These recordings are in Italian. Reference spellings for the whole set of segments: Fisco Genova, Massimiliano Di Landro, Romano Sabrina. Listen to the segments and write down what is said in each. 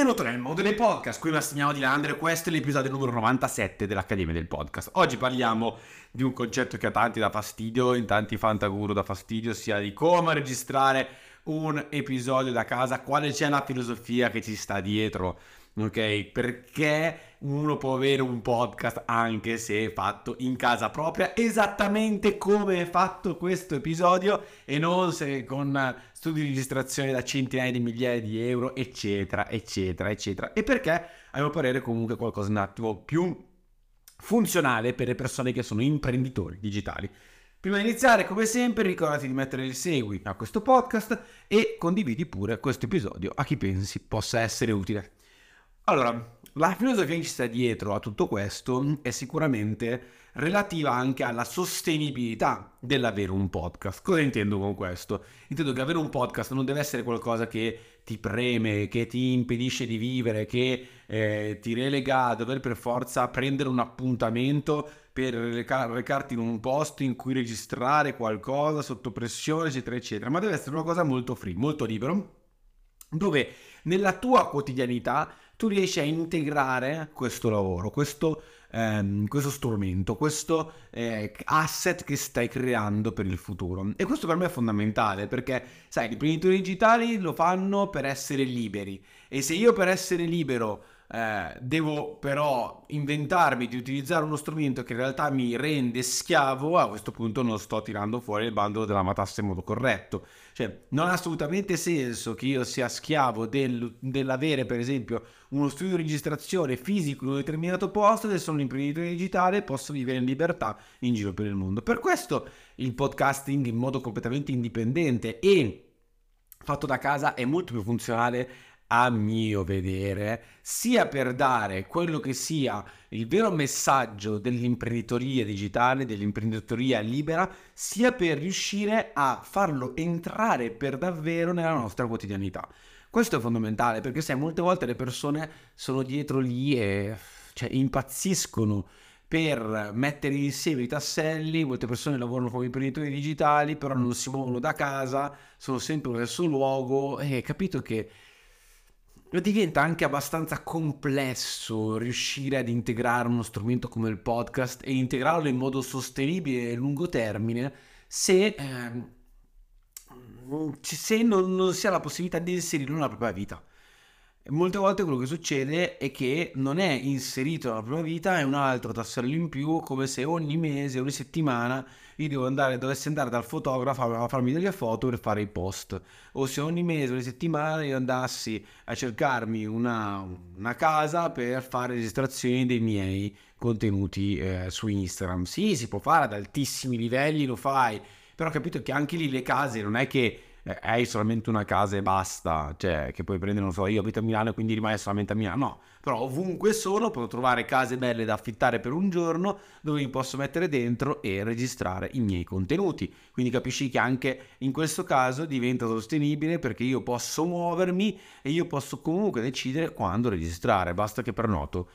Benvenuti nel mondo dei podcast, qui Massimiliano Di Landro e questo è l'episodio numero 97 dell'Accademia del Podcast. Oggi parliamo di un concetto che a tanti dà fastidio, in tanti fantaguru dà fastidio, sia di come registrare un episodio da casa, quale c'è la filosofia che ci sta dietro, ok? Perché uno può avere un podcast anche se è fatto in casa propria, esattamente come è fatto questo episodio e non se con studi di registrazione da centinaia di migliaia di euro, eccetera, eccetera, eccetera. E perché, a mio parere, comunque qualcosa un attimo più funzionale per le persone che sono imprenditori digitali. Prima di iniziare, come sempre, ricordati di mettere il segui a questo podcast e condividi pure questo episodio a chi pensi possa essere utile. Allora, la filosofia che ci sta dietro a tutto questo è sicuramente relativa anche alla sostenibilità dell'avere un podcast. Cosa intendo con questo? Intendo che avere un podcast non deve essere qualcosa che ti preme, che ti impedisce di vivere, che ti relega a dover per forza prendere un appuntamento per recarti in un posto in cui registrare qualcosa sotto pressione, eccetera, eccetera. Ma deve essere una cosa molto free, molto libero, dove nella tua quotidianità tu riesci a integrare questo lavoro, questo strumento, questo asset che stai creando per il futuro. E questo per me è fondamentale perché, sai, gli imprenditori digitali lo fanno per essere liberi. E se io per essere libero devo però inventarmi di utilizzare uno strumento che in realtà mi rende schiavo, a questo punto non sto tirando fuori il bandolo della matassa in modo corretto. Cioè, non ha assolutamente senso che io sia schiavo dell'avere, per esempio, uno studio di registrazione fisico in un determinato posto. Se sono un imprenditore digitale posso vivere in libertà in giro per il mondo. Per questo il podcasting in modo completamente indipendente e fatto da casa è molto più funzionale, a mio vedere, sia per dare quello che sia il vero messaggio dell'imprenditoria digitale, dell'imprenditoria libera, sia per riuscire a farlo entrare per davvero nella nostra quotidianità. Questo è fondamentale perché, sai, molte volte le persone sono dietro lì e impazziscono per mettere insieme i tasselli. Molte persone lavorano come imprenditori digitali, però non si muovono da casa, sono sempre nel suo luogo e hai capito che diventa anche abbastanza complesso riuscire ad integrare uno strumento come il podcast e integrarlo in modo sostenibile e lungo termine se non si ha la possibilità di inserirlo nella propria vita. Molte volte quello che succede è che non è inserito nella propria vita, è un altro tassello in più, come se ogni mese, ogni settimana io dovessi andare dal fotografo a farmi delle foto per fare i post, o se ogni mese, ogni settimana io andassi a cercarmi una casa per fare registrazioni dei miei contenuti su Instagram. Sì, si può fare ad altissimi livelli, lo fai, però ho capito che anche lì le case non è che hai solamente una casa e basta, cioè che puoi prendere, non so, io abito a Milano e quindi rimane solamente a Milano, no, però ovunque sono posso trovare case belle da affittare per un giorno dove mi posso mettere dentro e registrare i miei contenuti, quindi capisci che anche in questo caso diventa sostenibile perché io posso muovermi e io posso comunque decidere quando registrare, basta che prenoto,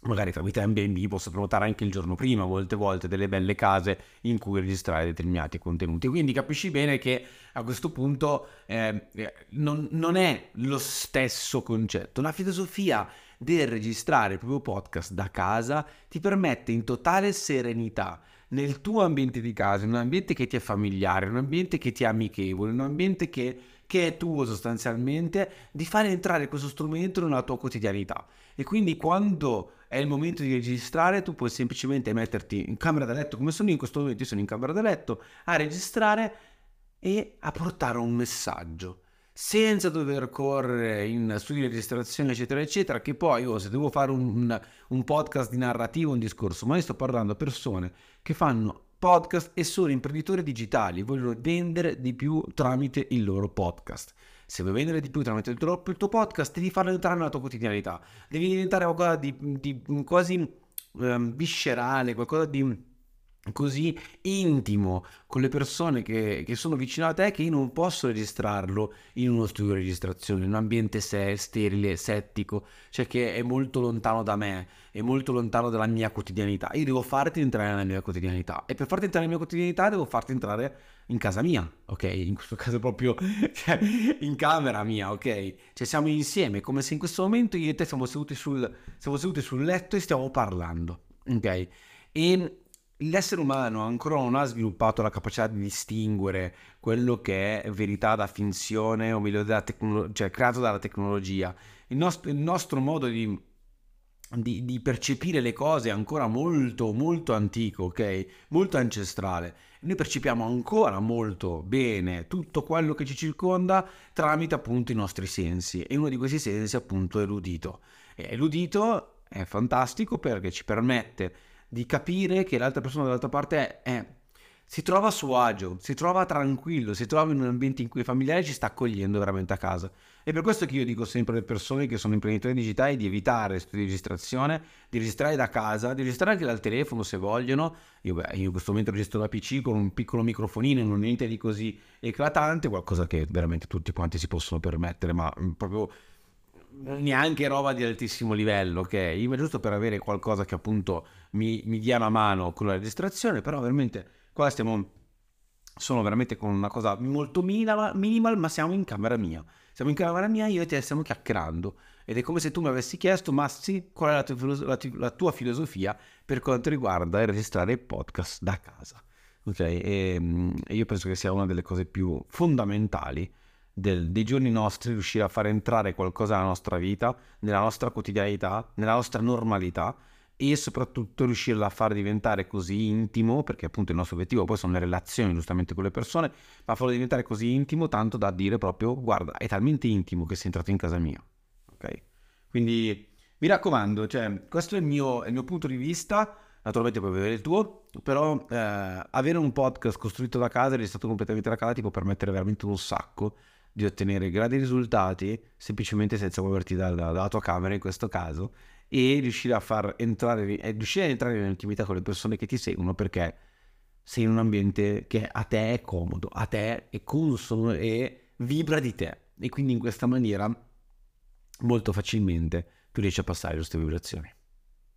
magari tramite Airbnb posso prenotare anche il giorno prima molte volte delle belle case in cui registrare determinati contenuti, quindi capisci bene che a questo punto non è lo stesso concetto. La filosofia del registrare il proprio podcast da casa ti permette in totale serenità nel tuo ambiente di casa, in un ambiente che ti è familiare, in un ambiente che ti è amichevole, in un ambiente che è tuo sostanzialmente, di fare entrare questo strumento nella tua quotidianità. E quindi quando è il momento di registrare tu puoi semplicemente metterti in camera da letto, come sono io in questo momento, io sono in camera da letto a registrare e a portare un messaggio senza dover correre in studi di registrazione, eccetera eccetera, che poi io, se devo fare un podcast di narrativo, un discorso, ma io sto parlando a persone che fanno podcast e sono imprenditori digitali, vogliono vendere di più tramite il loro podcast. Se vuoi vendere di più tramite il tuo podcast devi farlo entrare nella tua quotidianità, devi diventare qualcosa di quasi viscerale, qualcosa di così intimo con le persone che sono vicino a te, che io non posso registrarlo in uno studio di registrazione, in un ambiente sterile, settico, cioè che è molto lontano da me, è molto lontano dalla mia quotidianità. Io devo farti entrare nella mia quotidianità e per farti entrare nella mia quotidianità devo farti entrare in casa mia, ok? In questo caso proprio cioè, in camera mia, ok? Cioè siamo insieme, come se in questo momento io e te siamo seduti sul letto e stiamo parlando, ok? E l'essere umano ancora non ha sviluppato la capacità di distinguere quello che è verità da finzione, o meglio cioè creato dalla tecnologia. Il nostro modo di percepire le cose è ancora molto molto antico, ok? Molto ancestrale. Noi percepiamo ancora molto bene tutto quello che ci circonda tramite appunto i nostri sensi, e uno di questi sensi appunto è l'udito. E l'udito è fantastico perché ci permette di capire che l'altra persona dall'altra parte si trova a suo agio, si trova tranquillo, si trova in un ambiente in cui i familiari ci sta accogliendo veramente a casa. E per questo che io dico sempre alle persone che sono imprenditori digitali di evitare studi di registrazione, di registrare da casa, di registrare anche dal telefono se vogliono. Io in questo momento registro da PC con un piccolo microfonino, non niente di così eclatante, qualcosa che veramente tutti quanti si possono permettere, ma proprio neanche roba di altissimo livello, ok? Ma giusto per avere qualcosa che appunto mi dia una mano con la registrazione, però veramente qua sono veramente con una cosa molto minimal, ma siamo in camera mia. Siamo in camera mia, io e te stiamo chiacchierando. Ed è come se tu mi avessi chiesto, Massi, qual è la tua filosofia per quanto riguarda il registrare il podcast da casa, ok? E io penso che sia una delle cose più fondamentali dei giorni nostri, riuscire a far entrare qualcosa nella nostra vita, nella nostra quotidianità, nella nostra normalità, e soprattutto riuscirla a far diventare così intimo, perché appunto il nostro obiettivo poi sono le relazioni giustamente con le persone, ma farlo diventare così intimo tanto da dire proprio guarda, è talmente intimo che sei entrato in casa mia, ok? Quindi mi raccomando, cioè questo è il mio punto di vista. Naturalmente puoi vedere il tuo, però avere un podcast costruito da casa e registrato completamente da casa ti può permettere veramente un sacco di ottenere grandi risultati semplicemente senza muoverti dalla tua camera in questo caso, e riuscire a entrare nell'intimità con le persone che ti seguono, perché sei in un ambiente che a te è comodo, a te è consono e vibra di te, e quindi in questa maniera molto facilmente tu riesci a passare le queste vibrazioni.